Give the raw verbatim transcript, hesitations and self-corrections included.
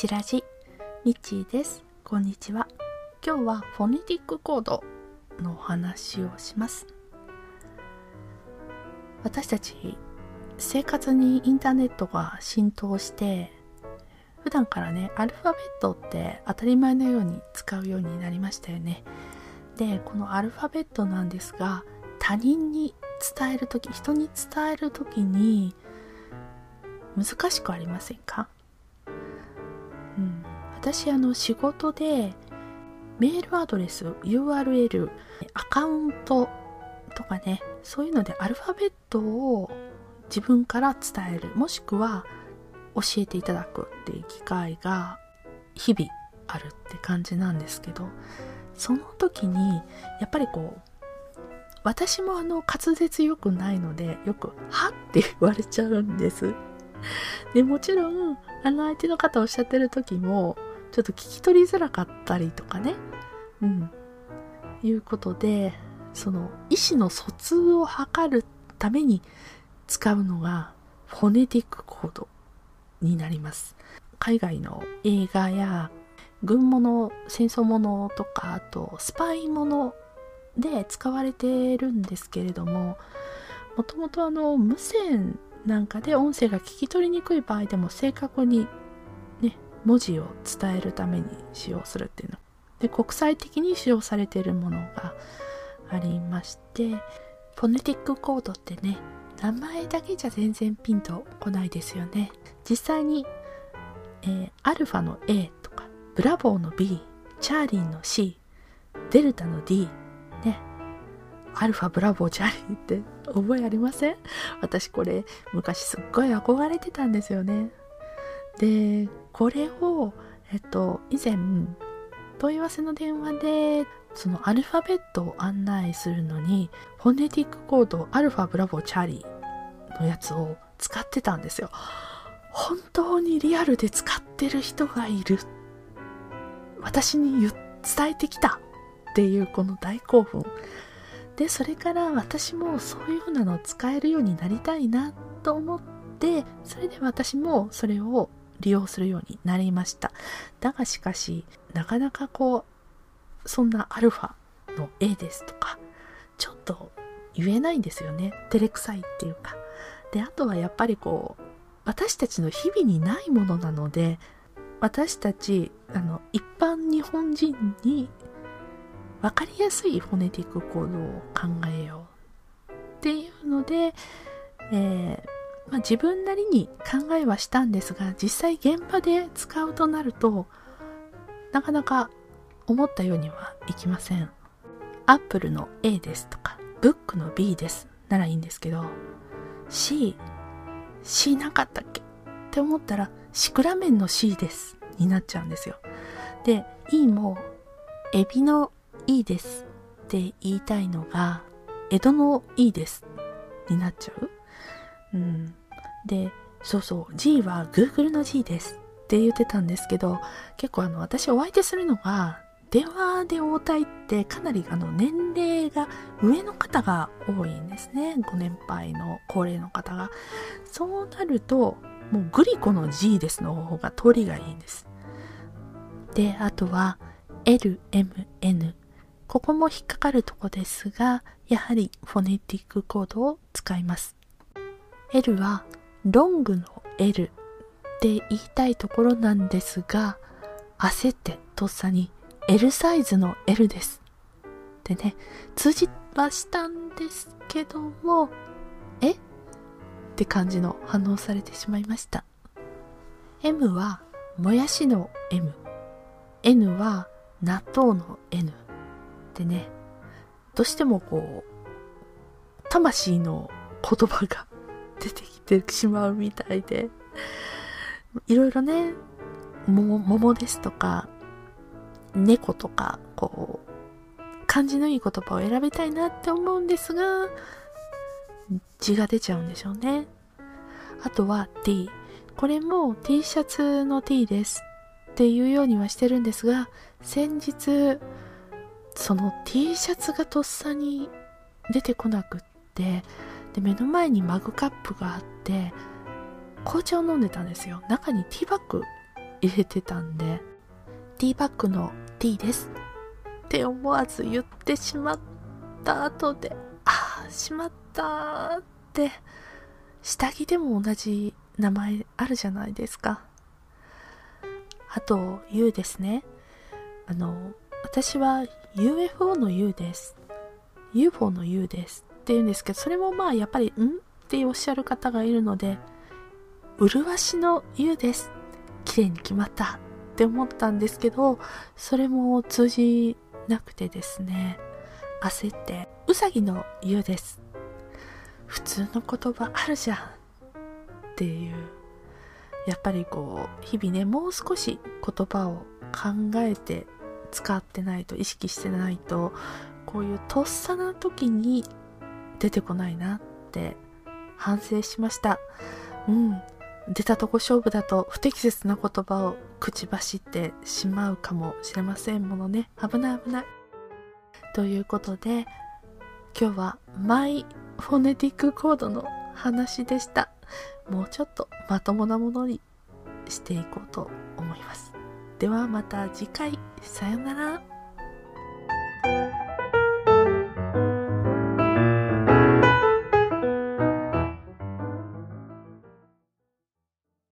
チラジミッチーです。こんにちは。今日はフォネティックコードのお話をします。私たち生活にインターネットが浸透して、普段からねアルファベットって当たり前のように使うようになりましたよね。で、このアルファベットなんですが、他人に伝えるとき、人に伝えるときに難しくありませんか？うん、私あの仕事でメールアドレス、ユーアールエル、アカウントとかね、そういうのでアルファベットを自分から伝える、もしくは教えていただくっていう機会が日々あるって感じなんですけど、その時にやっぱりこう、私もあの滑舌良くないので、よくはって言われちゃうんです。で、もちろんあの相手の方おっしゃってる時もちょっと聞き取りづらかったりとかね、うん、いうことで、その意思の疎通を図るために使うのがフォネティックコードになります。海外の映画や軍物、戦争物とか、あとスパイ物で使われてるんですけれども、もともとあの無線なんかで音声が聞き取りにくい場合でも正確にね文字を伝えるために使用するっていうので、国際的に使用されているものがありまして、フォネティックコードってね、名前だけじゃ全然ピンとこないですよね。実際に、えー、アルファの エー とかブラボーの ビー、チャーリーの シー、デルタの ディーね、アルファブラボーチャーリーって覚えありません？私これ昔すっごい憧れてたんですよね。で、これをえっと以前問い合わせの電話でそのアルファベットを案内するのに、フォネティックコードアルファブラボーチャーリーのやつを使ってたんですよ。本当にリアルで使ってる人がいる、私に言伝えてきたっていう、この大興奮で、それから私もそういうふうなのを使えるようになりたいなと思って、それで私もそれを利用するようになりました。だがしかし、なかなかこうそんなアルファの A ですとかちょっと言えないんですよね。照れくさいっていうか。で、あとはやっぱりこう私たちの日々にないものなので、私たちあの一般日本人に分かりやすいフォネティックコードを考えようっていうので、えーまあ、自分なりに考えはしたんですが、実際現場で使うとなるとなかなか思ったようにはいきません。アップルの エー ですとかブックの ビー ですならいいんですけど、 C、C なかったっけって思ったら、シクラメンの シー ですになっちゃうんですよ。で、E もエビのいいですって言いたいのが江戸のいいですになっちゃう、うん、で、そうそう G は Google の G ですって言ってたんですけど、結構あの私お相手するのが電話で応対ってかなりあの年齢が上の方が多いんですね。ご年配の高齢の方が、そうなるともうグリコの G ですの方が通りがいいんです。で、あとは エルエムエヌ、ここも引っかかるとこですが、やはりフォネティックコードを使います。L はロングの L って言いたいところなんですが、焦ってとっさに L サイズの L です。でね、通じはしたんですけども、え？って感じの反応されてしまいました。M はもやしの エム、N は納豆の エヌ。でね、どうしてもこう魂の言葉が出てきてしまうみたいで、いろいろね、も桃ですとか猫とか、こう感じのいい言葉を選びたいなって思うんですが、字が出ちゃうんでしょうね。あとは T、 これも T シャツの T ですっていうようにはしてるんですが、先日その T シャツがとっさに出てこなくって、で、目の前にマグカップがあって紅茶を飲んでたんですよ。中にティーバッグ入れてたんで、ティーバッグの T ですって思わず言ってしまった後で、ああしまったって、下着でも同じ名前あるじゃないですか。あと U ですね。あの私は ユーエフオー の U です、 ユーフォー の U ですって言うんですけど、それもまあやっぱりんっておっしゃる方がいるので、麗しの U です、綺麗に決まったって思ったんですけど、それも通じなくてですね、焦ってうさぎの U です、普通の言葉あるじゃんっていう、やっぱりこう日々ね、もう少し言葉を考えて使ってないと、意識してないと、こういうとっさな時に出てこないなって反省しました。うん、出たとこ勝負だと不適切な言葉を口走ってしまうかもしれませんものね。危ない危ない。ということで、今日はマイフォネティックコードの話でした。もうちょっとまともなものにしていこうと思います。ではまた次回。さよなら。